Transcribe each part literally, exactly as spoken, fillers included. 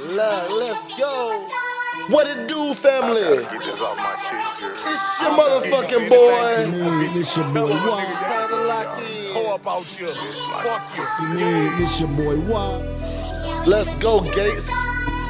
Love, let's go. What it do, family? It's your motherfucking boy. It's your boy. It's your boy. Why? Let's go, Gates.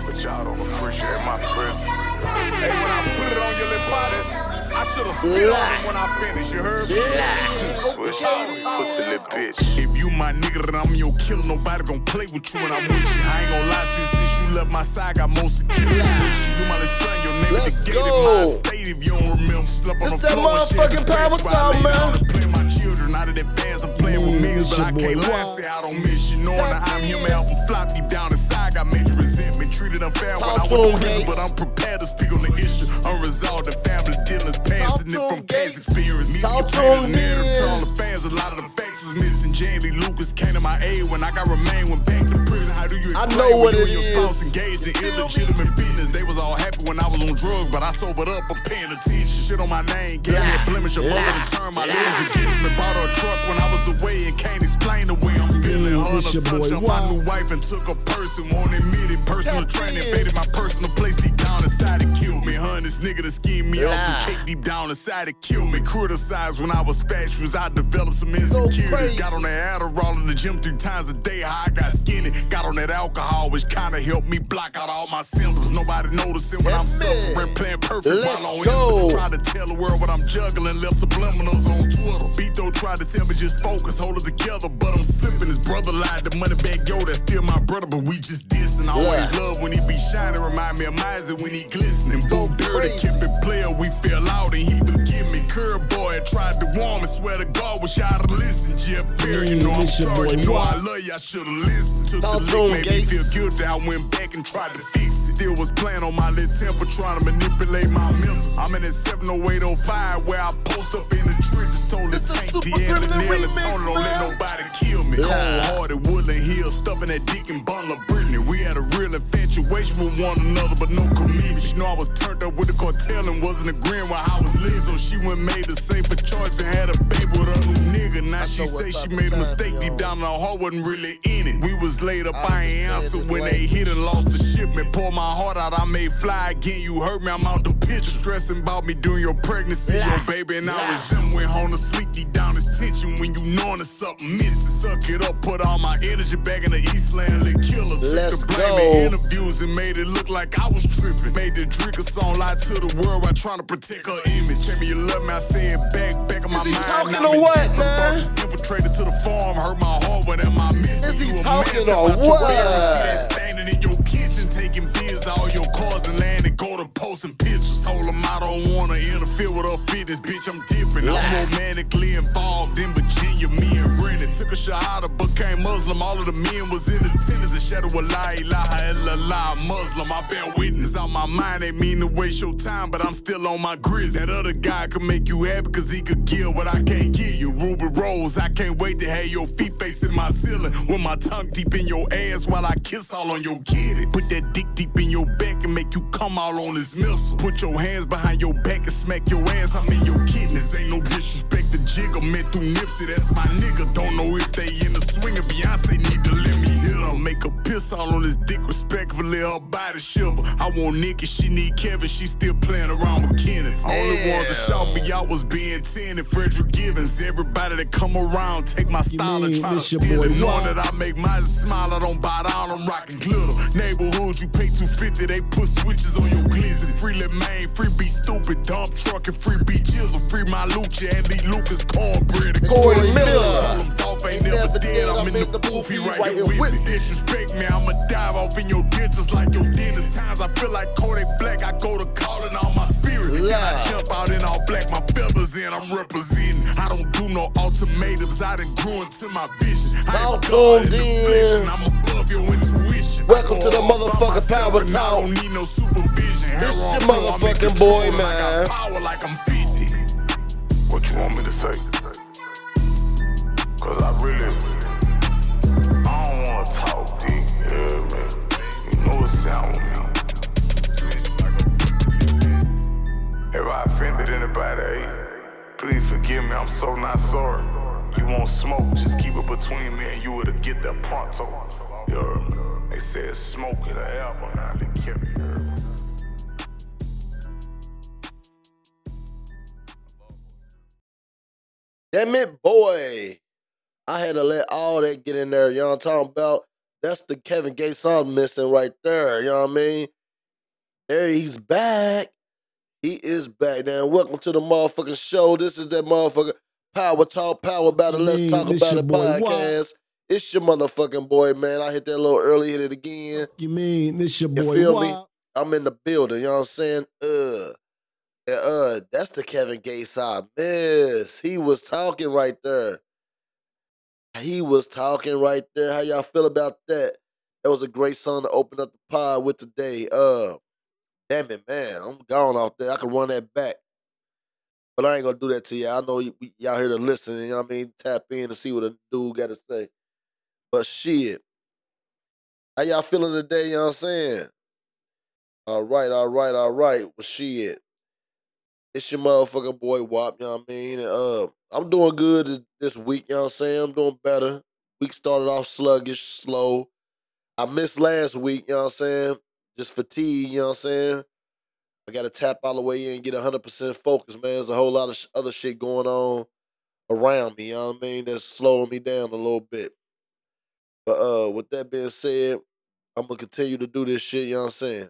But y'all don't appreciate my presence. Hey, when I put it on your lip bodies, I should've spit on it when I finish, you heard me? Yeah. Pussy lip bitch. If you my nigga and I'm your killer, nobody gon' play with you when I'm with you. I ain't gon' lie, since, since you left my side, I got most security. You my little son, your name is gated my state. If you don't remember, slap on the floor. It's that motherfucking power time, man. Play my children out of their bands, I'm playing with me, but I can't lie, say I don't miss you. Knowing that I'm him, helping flop deep down inside, got major resentment, treated unfair when I was prison, but I'm prepared to speak on the issue. Unresolved, the family dealings. Passing it from past experience. Music playing the narrative to all the fans. A lot of the facts was missing. Jamie Lucas came to my aid when I got remained. Went back to prison. How do you explain I know what when it you is. And your spouse engaged in illegitimate business? They was all happy when I was on drugs, but I sobered up. I'm paying attention. Shit on my name. Gave me a blemish. Your mother to turn my limbs against me. Bought her a truck when I was away and can't explain the way I'm feeling. Her sunshine, my new wife, and took a person. Won't admit it. Personal training invaded my personal place. Deep down inside it killed me. Hun, this nigga to scheme me off some cake. Deep down inside it killed me. Criticized when I was fatuous, I developed some insecurities. Got on that Adderall in the gym three times a day. How I got skinny. Got on that alcohol, which kinda helped me block out all my symptoms. Nobody noticing when I'm suffering, playing perfect while on Instagram. Try to tell the world what I'm juggling, left subliminals on Twitter. Beto tried to tell me just focus, hold it together, but I'm slipping. His brother lied, the money back, yo, that's still my brother, but we just dissing. I always yeah. love when he be shining, remind me of Miser when he glistening. Both dirty, keep it player, we feel loud and he forgive me. Curb boy, I tried to warm and swear to God, wish I'd have listened. Jeff Perry, you know I'm sorry, you know I love you, I should've listened. Took the lick, made me feel guilty, I went back and tried to fix it. Still was playing on my little temper, trying to manipulate my mental. I'm in that seven oh eight oh five where I post up in the trenches, told it tank the end of the nail and Tony, don't let nobody kill me. Cold-hearted, Woodland Hill, stuffing that dick and bundle of Brittany. We had a real infatuation with one another, but no commitment. You know I was turned up with the cartel and wasn't agreeing with how I was living, so she went made the safer choice and had a baby with her new nigga. Now she say she made a mistake deep down in her heart, wasn't really in it. We was laid up, I ain't answered when they hit and lost the shipment. Pour my heart out, I made fly again. You hurt me, I'm out the picture. Stressing about me during your pregnancy, your baby and I was in. Went home to sleep deep down his tension when you knowing there's something missing. Suck it up, put all my energy back in the Eastland, let killer. Took the blame in interviews and made it look like I was tripping. Made the Drinka song lie to the world while trying to protect her image. Tell me you love me, I say it back, back in my mind. Is he talking or what, man? Infiltrated to the farm, hurt my heart, what am I missing? Is he talking or what? You see that standing in your kitchen, taking bids, all your cars and land and go to posting pictures. Told him I don't want to interfere with her fitness, bitch, I'm different. I'm romantically involved in Virginia, me and Rennie. Took a shahada, became Muslim, all of the men was in attendance and shadow of La ilaha illallah, Muslim. I bear witness on my mind, ain't mean to waste your time, but I'm still on my grizz. That other guy could make you happy cause he could give what I can't give you. Ruby Rose, I can't wait to have your feet facing my ceiling with my tongue deep in your ass while I kiss all on your kitty. Put that dick deep in your back and make you come all on this missile. Put your hands behind your back and smack your ass, I'm in your kidneys. Ain't no disrespect to Jigga, man, through Nipsey, that's my nigga. Don't know if they in the swing of Beyonce, need to let me hit her. Make a piss all on this dick respectfully, her body shiver. I want Nikki, she need Kevin, she still playing around with Kenneth. Only ones that shout me out was being ten and Frederick Givens. Everybody that come around take my style and try to steal it. Knowing that I make my smile, I don't buy down, I'm rocking glitter. Neighborhood, you pay two fifty, they put switches on your glizzy. Free Lil Main, free be stupid, dump truck and free be jizzle. Free my Lucha and Lee Lucas, cornbread and Gordon Miller. Dolph ain't never dead, I'm in the booth, he right here with me. Disrespect me, I'ma dive off in your ditches like your dentist. Times I feel like Kodak Black, I go to calling all my spirit. Yeah. I jump out in all black, my feathers in, I'm representing. I don't do no ultimatums, I done grew into my vision. I ain't caught in the vision, I'm above your intuition. Welcome to the motherfucking power now. I don't need no supervision. This your motherfucking boy, man. I got power like I'm fifty. What you want me to say? Cause I really... talk deep, yeah, man. You know it sound weird. If I offended anybody, hey, please forgive me, I'm so not sorry. You won't smoke, just keep it between me and you, it'll get that pronto. You heard me? They said smoking an air behind the Kevin Gates. Damn it, boy. I had to let all that get in there. You know what I'm talking about? That's the Kevin Gates I'm missing right there. You know what I mean? There he's back. He is back. Now, welcome to the motherfucking show. This is that motherfucker Power Talk, Power About It, Let's Talk About It podcast. It's your motherfucking boy, man. I hit that a little early, hit it again. You mean, this your boy. You feel me? I'm in the building. You know what I'm saying? Uh. Yeah, uh, that's the Kevin Gates I miss. He was talking right there. He was talking right there. How y'all feel about that? That was a great song to open up the pod with today. Uh, damn it, man. I'm gone off there. I could run that back. But I ain't going to do that to y'all. I know y- y'all here to listen. You know what I mean? Tap in and see what a dude got to say. But shit. How y'all feeling today? You know what I'm saying? All right, all right, all right. Well, shit. It's your motherfucking boy, W A P, you know what I mean? And, uh, I'm doing good this week, you know what I'm saying? I'm doing better. Week started off sluggish, slow. I missed last week, you know what I'm saying? Just fatigue, you know what I'm saying? I got to tap all the way in and get one hundred percent focus, man. There's a whole lot of sh- other shit going on around me, you know what I mean? That's slowing me down a little bit. But uh, with that being said, I'm going to continue to do this shit, you know what I'm saying?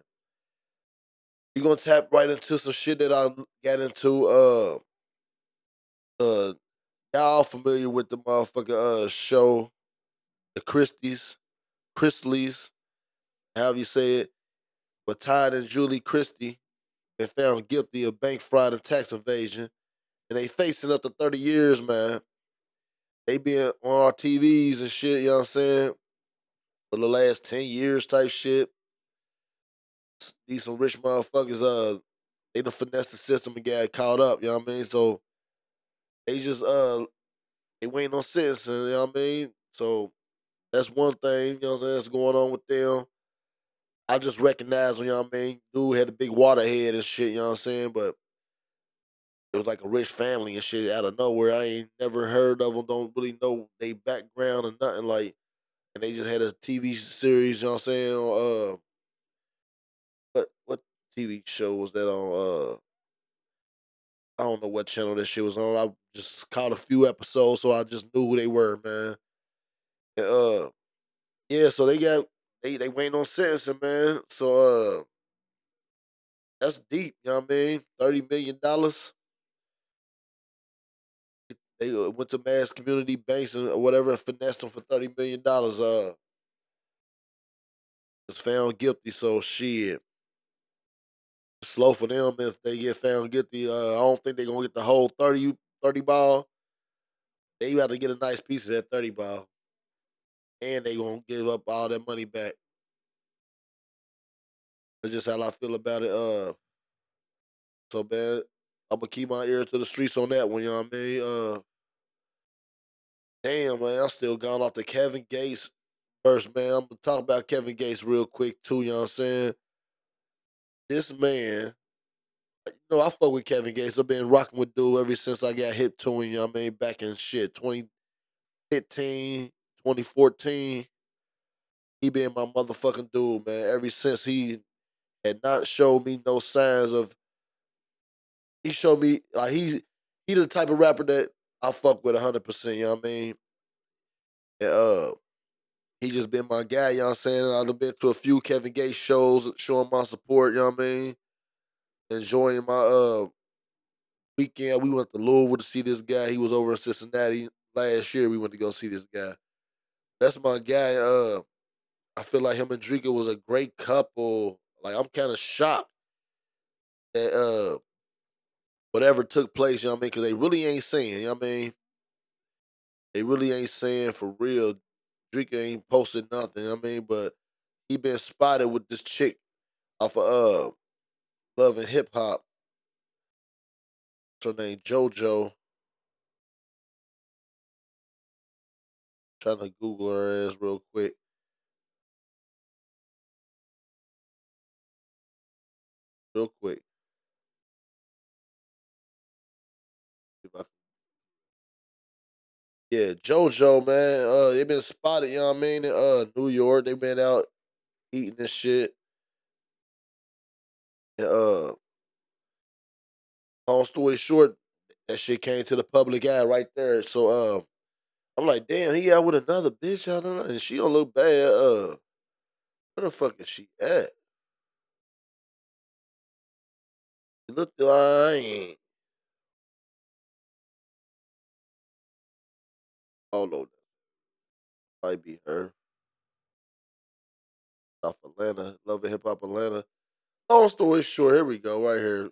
You're going to tap right into some shit that I got into. Uh, uh, y'all familiar with the motherfucker uh, show, the Christies, Chrisleys, however you say it. But Todd and Julie Christie been found guilty of bank fraud and tax evasion. And they facing up to thirty years, man. They been on our T Vs and shit, you know what I'm saying? For the last ten years type shit. These some rich motherfuckers, uh, they done finessed the system and got caught up, you know what I mean? So, they just, uh, they waiting on sentencing, you know what I mean? So, that's one thing, you know what I'm saying, that's going on with them. I just recognize, you know what I mean? Dude had a big water head and shit, you know what I'm saying? But it was like a rich family and shit out of nowhere. I ain't never heard of them, don't really know their background or nothing, like, and they just had a T V series, you know what I'm saying, on, uh, What what T V show was that on? Uh, I don't know what channel that shit was on. I just caught a few episodes, so I just knew who they were, man. And, uh, yeah, so they got they they waiting on sentencing, man. So uh, that's deep, you know what I mean? Thirty million dollars. They went to mass community banks and whatever and finessed them for thirty million dollars. Uh, was found guilty, so shit. Slow for them if they get found guilty. Uh, I don't think they're gonna get the whole thirty ball. They got to get a nice piece of that thirty ball, and they gonna give up all that money back. That's just how I feel about it. Uh, so man, I'm gonna keep my ear to the streets on that one. You know what I mean? Uh, damn man, I'm still gone off the Kevin Gates. First, man, I'm going to talk about Kevin Gates real quick, too, you know what I'm saying? This man, you know, I fuck with Kevin Gates. I've been rocking with dude ever since I got hip to him, you know what I mean? Back in shit, twenty fifteen, twenty fourteen. He been my motherfucking dude, man, ever since he had not showed me no signs of... He showed me, like, he, he the type of rapper that I fuck with one hundred percent, you know what I mean? And, uh... he just been my guy, you know what I'm saying? I done been to a few Kevin Gates shows, showing my support, you know what I mean? Enjoying my uh, weekend. We went to Louisville to see this guy. He was over in Cincinnati last year. We went to go see this guy. That's my guy. Uh, I feel like him and Drinka was a great couple. Like, I'm kind of shocked that uh, whatever took place, you know what I mean? Because they really ain't saying, you know what I mean? They really ain't saying for real. Drinka ain't posted nothing, I mean, but he been spotted with this chick off of uh, Love and Hip Hop. What's her name? JoJo. I'm trying to Google her ass real quick. Real quick. Yeah, JoJo, man, uh, they been spotted, you know what I mean, in uh, New York. They been out eating this shit. Uh, long story short, that shit came to the public eye right there. So uh, I'm like, damn, he out with another bitch. I don't know, and she don't look bad. Uh, where the fuck is she at? She looked like all over. Might be her. South Atlanta, Love and Hip Hop Atlanta. Long story short, here we go, right here.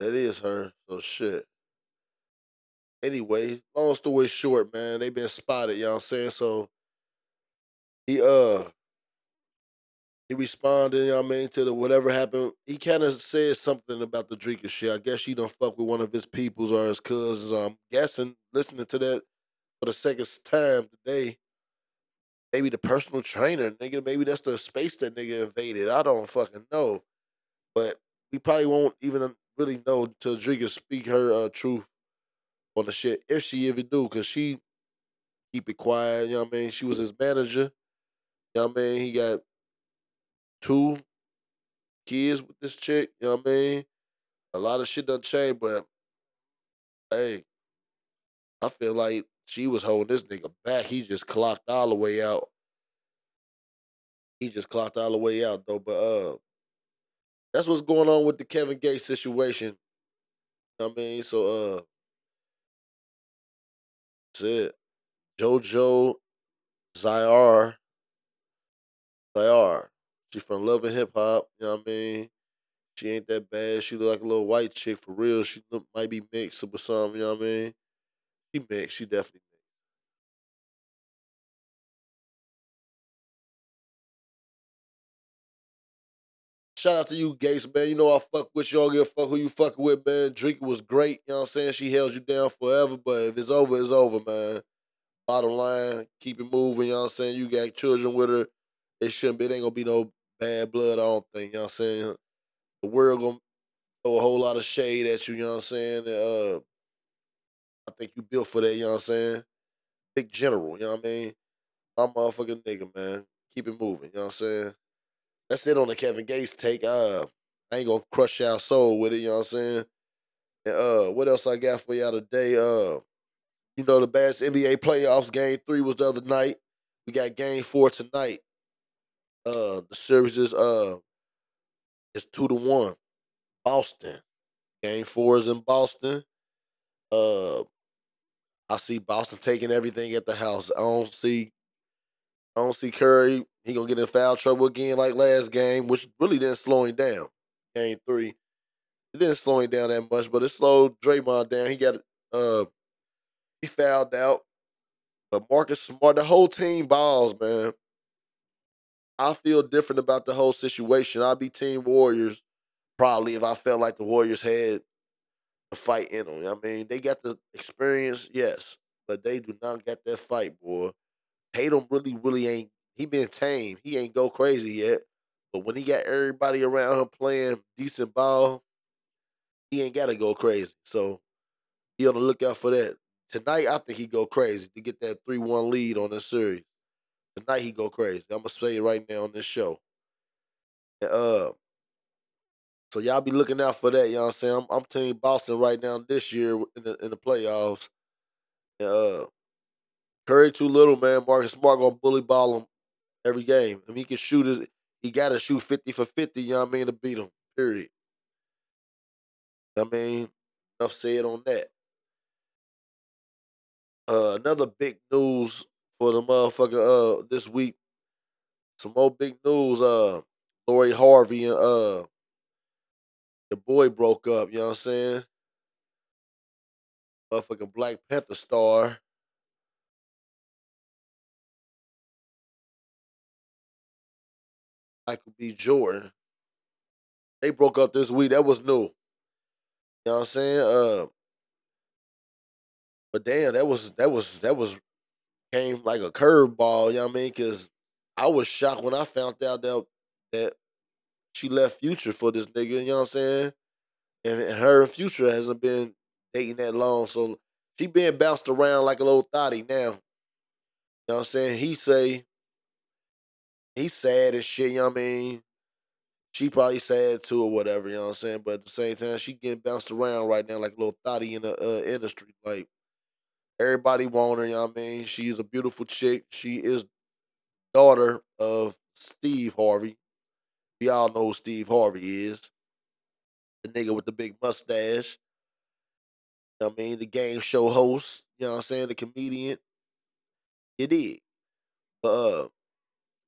That is her, so shit. Anyway, long story short, man, they been spotted, you know what I'm saying? So, he, uh, he responded, you know what I mean, to the whatever happened. He kind of said something about the Drinka shit. I guess she done fuck with one of his peoples or his cousins. I'm guessing, listening to that for the second time today, maybe the personal trainer, nigga. Maybe that's the space that nigga invaded. I don't fucking know. But we probably won't even really know until Drinka speak her uh, truth on the shit, if she even do, because she keep it quiet, you know what I mean? She was his manager, you know what I mean? He got two kids with this chick, you know what I mean? A lot of shit done changed, but hey, I feel like she was holding this nigga back. He just clocked all the way out. He just clocked all the way out, though. But uh, that's what's going on with the Kevin Gates situation. You know what I mean? So, uh, that's it. JoJo Zayar. Zayar. She from Love and Hip Hop. You know what I mean? She ain't that bad. She look like a little white chick for real. She look, might be mixed up with something. You know what I mean? She mixed. She definitely mixed. Shout out to you, Gates, man. You know I fuck with you. I don't give a fuck who you fucking with, man. Drinka was great. You know what I'm saying? She held you down forever, but if it's over, it's over, man. Bottom line, keep it moving. You know what I'm saying? You got children with her. It shouldn't be. It ain't going to be no bad blood, I don't think. You know what I'm saying? The world going to throw a whole lot of shade at you. You know what I'm saying? And, uh, I think you built for that, you know what I'm saying? Big general, you know what I mean? My motherfucking nigga, man. Keep it moving, you know what I'm saying? That's it on the Kevin Gates take. Uh, I ain't gonna crush y'all soul with it, you know what I'm saying? And uh, what else I got for y'all today? Uh, you know, the best N B A playoffs, game three was the other night. We got game four tonight. Uh, the series is uh, it's two to one. Boston. Game four is in Boston. Uh, I see Boston taking everything at the house. I don't see, I don't see Curry. He gonna get in foul trouble again like last game, which really didn't slow him down. Game three, it didn't slow him down that much, but it slowed Draymond down. He got uh, he fouled out. But Marcus Smart, the whole team balls, man. I feel different about the whole situation. I'd be Team Warriors probably if I felt like the Warriors had a fight in them. I mean, they got the experience, yes, but they do not get that fight, boy. Payton really, really ain't. He been tame. He ain't go crazy yet. But when he got everybody around him playing decent ball, he ain't got to go crazy. So he on the lookout for that. Tonight, I think he go crazy to get that three one lead on this series. Tonight, he go crazy. I'm going to say it right now on this show. And, uh, so y'all be looking out for that. You know what I'm saying? I'm, I'm Team Boston right now this year in the, in the playoffs. And, uh, Curry too little, man. Marcus Smart going to bully ball him every game. I mean, he can shoot his, he got to shoot fifty for fifty, you know what I mean, to beat him, period. I mean, enough said on that. Uh, another big news for the motherfucker uh, this week. Some more big news. Uh, Lori Harvey and uh, the boy broke up, you know what I'm saying? Motherfucking Black Panther star. Michael B. Jordan. They broke up this week. That was new. You know what I'm saying? Uh, but damn, that was that was that was came like a curveball, you know what I mean? Cause I was shocked when I found out that that she left Future for this nigga, you know what I'm saying? And her and Future hasn't been dating that long. So she being bounced around like a little thotty now. You know what I'm saying? He say he's sad as shit, you know what I mean? She probably sad too or whatever, you know what I'm saying? But at the same time, she getting bounced around right now like a little thotty in the uh, industry. Like, everybody want her, you know what I mean? She's a beautiful chick. She is daughter of Steve Harvey. We all know who Steve Harvey is. The nigga with the big mustache. You know what I mean? The game show host, you know what I'm saying? The comedian. It is. But, uh,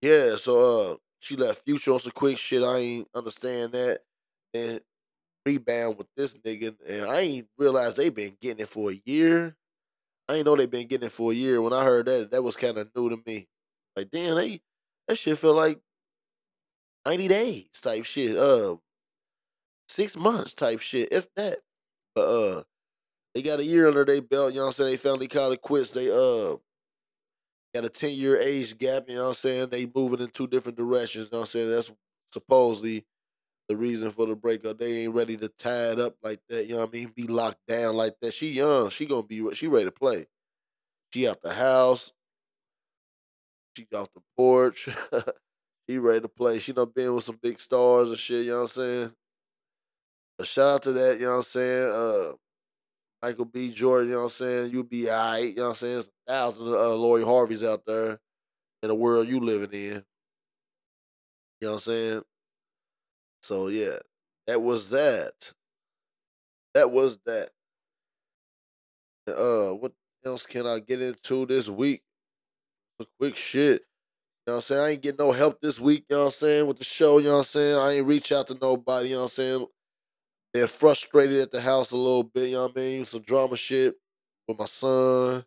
yeah, so uh, she left Future on some quick shit. I ain't understand that. And rebound with this nigga. And I ain't realized they been getting it for a year. I ain't know they been getting it for a year. When I heard that, that was kind of new to me. Like, damn, they, that shit felt like ninety days type shit. Uh, six months type shit, if that. But uh, they got a year under their belt. You know what I'm saying? They finally called it quits. They uh. got a ten-year age gap, you know what I'm saying? They moving in two different directions, you know what I'm saying? That's supposedly the reason for the breakup. They ain't ready to tie it up like that, you know what I mean? Be locked down like that. She young. She gonna be, she ready to play. She out the house. She off the porch. She ready to play. She done been with some big stars and shit, you know what I'm saying? But shout out to that, you know what I'm saying? Uh, Michael B. Jordan, you know what I'm saying? You'll be all right, you know what I'm saying? There's thousands of uh, Lori Harveys out there in the world you living in. You know what I'm saying? So, yeah. That was that. That was that. Uh, what else can I get into this week? Some quick shit. You know what I'm saying? I ain't getting no help this week, you know what I'm saying, with the show, you know what I'm saying? I ain't reach out to nobody, you know what I'm saying? Been frustrated at the house a little bit, you know what I mean? Some drama shit with my son.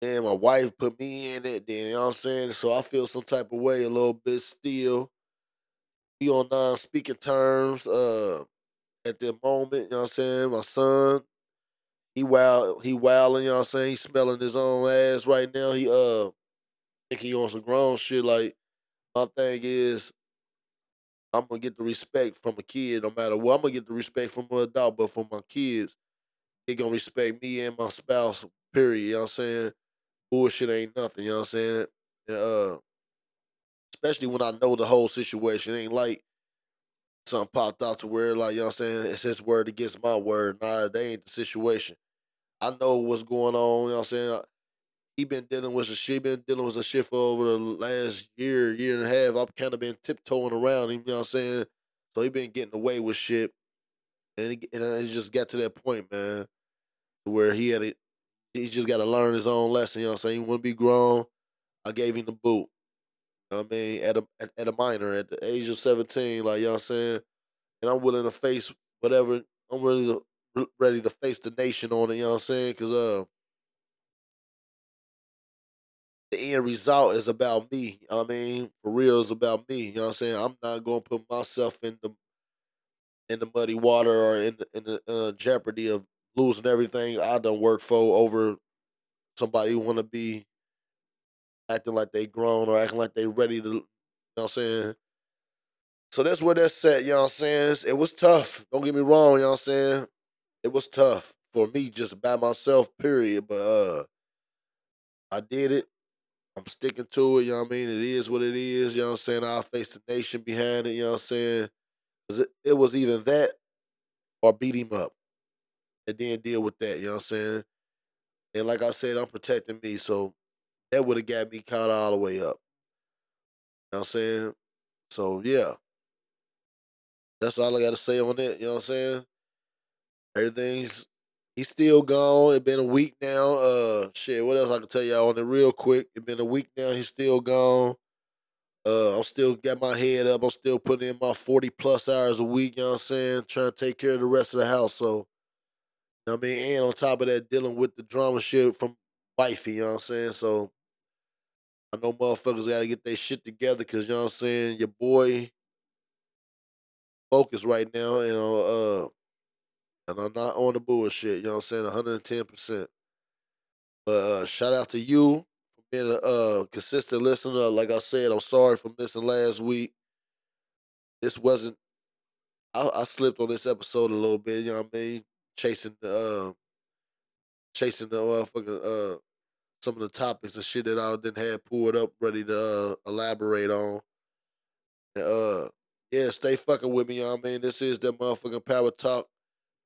And my wife put me in it then, you know what I'm saying? So I feel some type of way a little bit still. Be on non-speaking terms uh, at the moment, you know what I'm saying? My son, he wild, he wilding, you know what I'm saying? He smelling his own ass right now. He uh, think he on some grown shit. Like, my thing is, I'm going to get the respect from a kid no matter what. I'm going to get the respect from an adult, but for my kids, they going to respect me and my spouse, period. You know what I'm saying? Bullshit ain't nothing, you know what I'm saying? And, uh, especially when I know the whole situation. It ain't like something popped out to where, like, you know what I'm saying, it's his word against my word. Nah, that ain't the situation. I know what's going on, you know what I'm saying? He been dealing with some shit, been dealing with some shit for over the last year, year and a half. I've kind of been tiptoeing around him, you know what I'm saying? So he been getting away with shit. And it, and it just got to that point, man, where he had a, he just got to learn his own lesson, you know what I'm saying? He want to be grown. I gave him the boot. You know what I mean? At a, at, at a minor, at the age of seventeen, like, you know what I'm saying? And I'm willing to face whatever. I'm really ready to face the nation on it, you know what I'm saying? Because, uh, the end result is about me. I mean, for real, it's about me. You know what I'm saying? I'm not gonna put myself in the in the muddy water or in the, in the uh, jeopardy of losing everything I done worked for over somebody who want to be acting like they grown or acting like they ready to. You know what I'm saying? So that's where that's at. You know what I'm saying? It was tough. Don't get me wrong. You know what I'm saying? It was tough for me just by myself. Period. But uh, I did it. I'm sticking to it, you know what I mean? It is what it is, you know what I'm saying? I'll face the nation behind it, you know what I'm saying? Cause it, it was either that or beat him up and then deal with that, you know what I'm saying? And like I said, I'm protecting me, so that would have got me caught all the way up. You know what I'm saying? So, yeah. That's all I got to say on it, you know what I'm saying? Everything's, he's still gone. It's been a week now. Uh, shit, what else I can tell y'all on it real quick? It's been a week now. He's still gone. Uh, I'm still got my head up. I'm still putting in my forty plus hours a week, you know what I'm saying? Trying to take care of the rest of the house. So, you know what I mean? And on top of that, dealing with the drama shit from wifey, you know what I'm saying? So, I know motherfuckers got to get their shit together because, you know what I'm saying, your boy focused right now, and you know, uh, and I'm not on the bullshit, you know what I'm saying, one hundred ten percent. But uh, shout out to you for being a uh, consistent listener. Like I said, I'm sorry for missing last week. This wasn't, I, I slipped on this episode a little bit, you know what I mean? Chasing the, uh, chasing the uh, fucking uh, some of the topics and shit that I then had pulled up ready to uh, elaborate on. And, uh, yeah, stay fucking with me, y'all. I mean, this is that motherfucking Power Talk.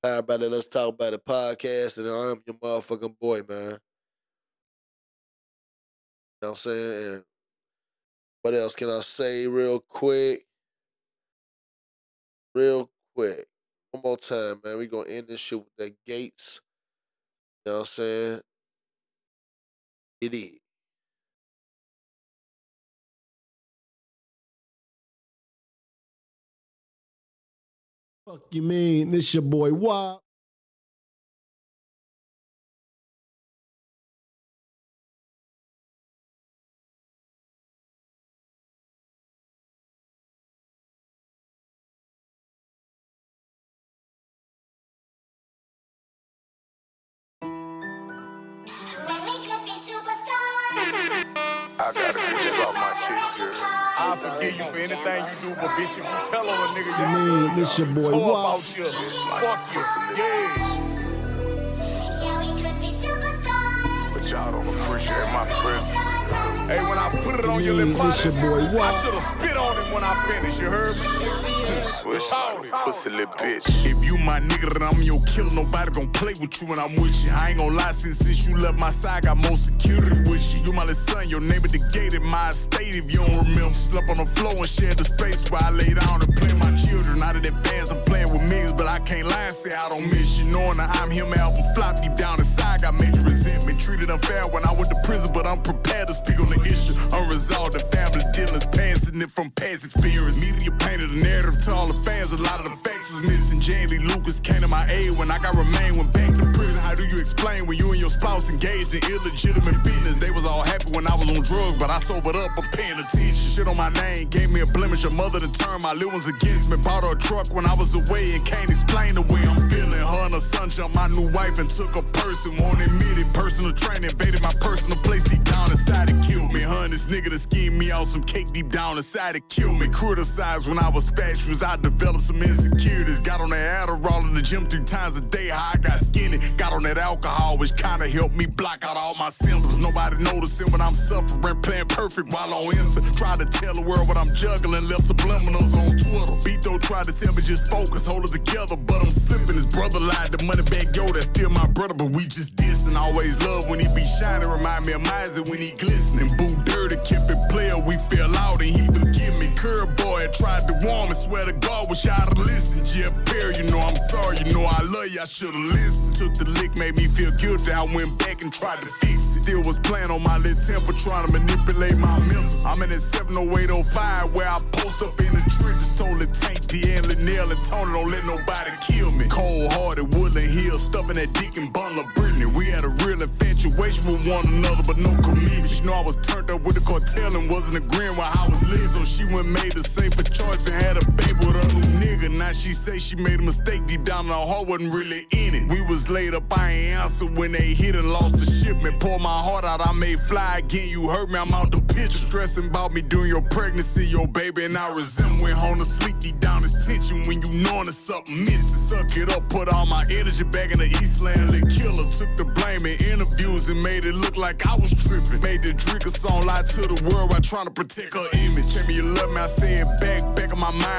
Power about it. Let's talk about the podcast. And I'm your motherfucking boy, man. You know what I'm saying? And what else can I say real quick? Real quick. One more time, man. We gonna end this shit with that Gates. You know what I'm saying? It is. Fuck you mean? This your boy Wop. I gotta forget about my chick, girl. I'll forgive you for anything you do, but bitch, if you tell on a nigga, you mean this your boy Wop. Fuck you. Yeah, we could be superstars. But y'all don't appreciate my presence. Hey, when I put it on your lip, I should have spit on him when I finished, you heard me? Switch like a pussy lip bitch. If you my nigga, then I'm your killer. Nobody gon' play with you when I'm with you. I ain't gon' lie, since, since you left my side, I got more security with you. You my little son, your name at the gate at my estate. If you don't remember, slept on the floor and shared the space where I lay down and play my children. Out of that bands, I'm playing with me, but I can't lie and say I don't miss you. Knowing that I'm him, album flop deep down inside, got major resentment. Treated unfair when I went to prison, but I'm prepared to speak on the issue, unresolved, the family dealings, passing it from past experience. Media painted a narrative to all the fans, a lot of the facts was missing. Jamie Lee Lucas came to my aid when I got remained, went back to prison. How do you explain when you and your spouse engaged in illegitimate business? They was all happy when I was on drugs, but I sobered up, I'm paying attention. Shit on my name, gave me a blemish, your mother to turn my little ones against me. Bought her a truck when I was away and can't explain the way I'm feeling. Her and her son jumped my new wife and took a person, won't admit it. Personal training, invaded my personal place deep down inside it. Kill me, hun, this nigga to scheme me out some cake deep down inside it. Kill me, criticized when I was spatulas, I developed some insecurities. Got on that Adderall in the gym three times a day, how I got skinny. Got on that alcohol, which kinda helped me block out all my symptoms. Nobody noticing when I'm suffering, playing perfect while on Insta. Try to tell the world what I'm juggling, left subliminals on Twitter. Beto tried to tell me just focus, hold it together, but I'm slipping. His brother lied, the money back, yo, that's still my brother, but we just dissing. Always love when he be shining, remind me of Miser when he glistening. Boo dirty, kept it player, we fell out and he forgive me. Curb boy, I tried to warm and swear to God, wish I'd listened. Yeah, Perry, you know I'm sorry, you know I love you, I should've listened. Took the lick, made me feel guilty, I went back and tried to fix it. Still was playing on my little temper, trying to manipulate my mental. I'm in that seven oh eight oh five where I post up in the trenches. Told the tank, D N, Linnell, and Tony, don't let nobody kill me. Cold-hearted, Woodland Hill, stuffing that dick and bundle of Brittany. We had a real infatuation with one another, but no commitment. You know I was turned up with the cartel and wasn't agreeing with how I was living. So she went made the safer choice and had a baby with her new nigga. Now she say she made a mistake deep down in her heart, wasn't really in it. We was laid up, I ain't answered when they hit and lost the shipment. Pour my heart out, I may fly again. You heard me, I'm out the picture, stressing about me during your pregnancy, your baby and I resent. Went home to sleep deep down his tension when you knowing there's something missing. Suck it up, put all my energy back in the Eastland. Lit killer took the blame in interviews and made it look like I was tripping. Made the Drinka song lie to the world while trying to protect her image. Tell me you love me, I say it back, back in my mind.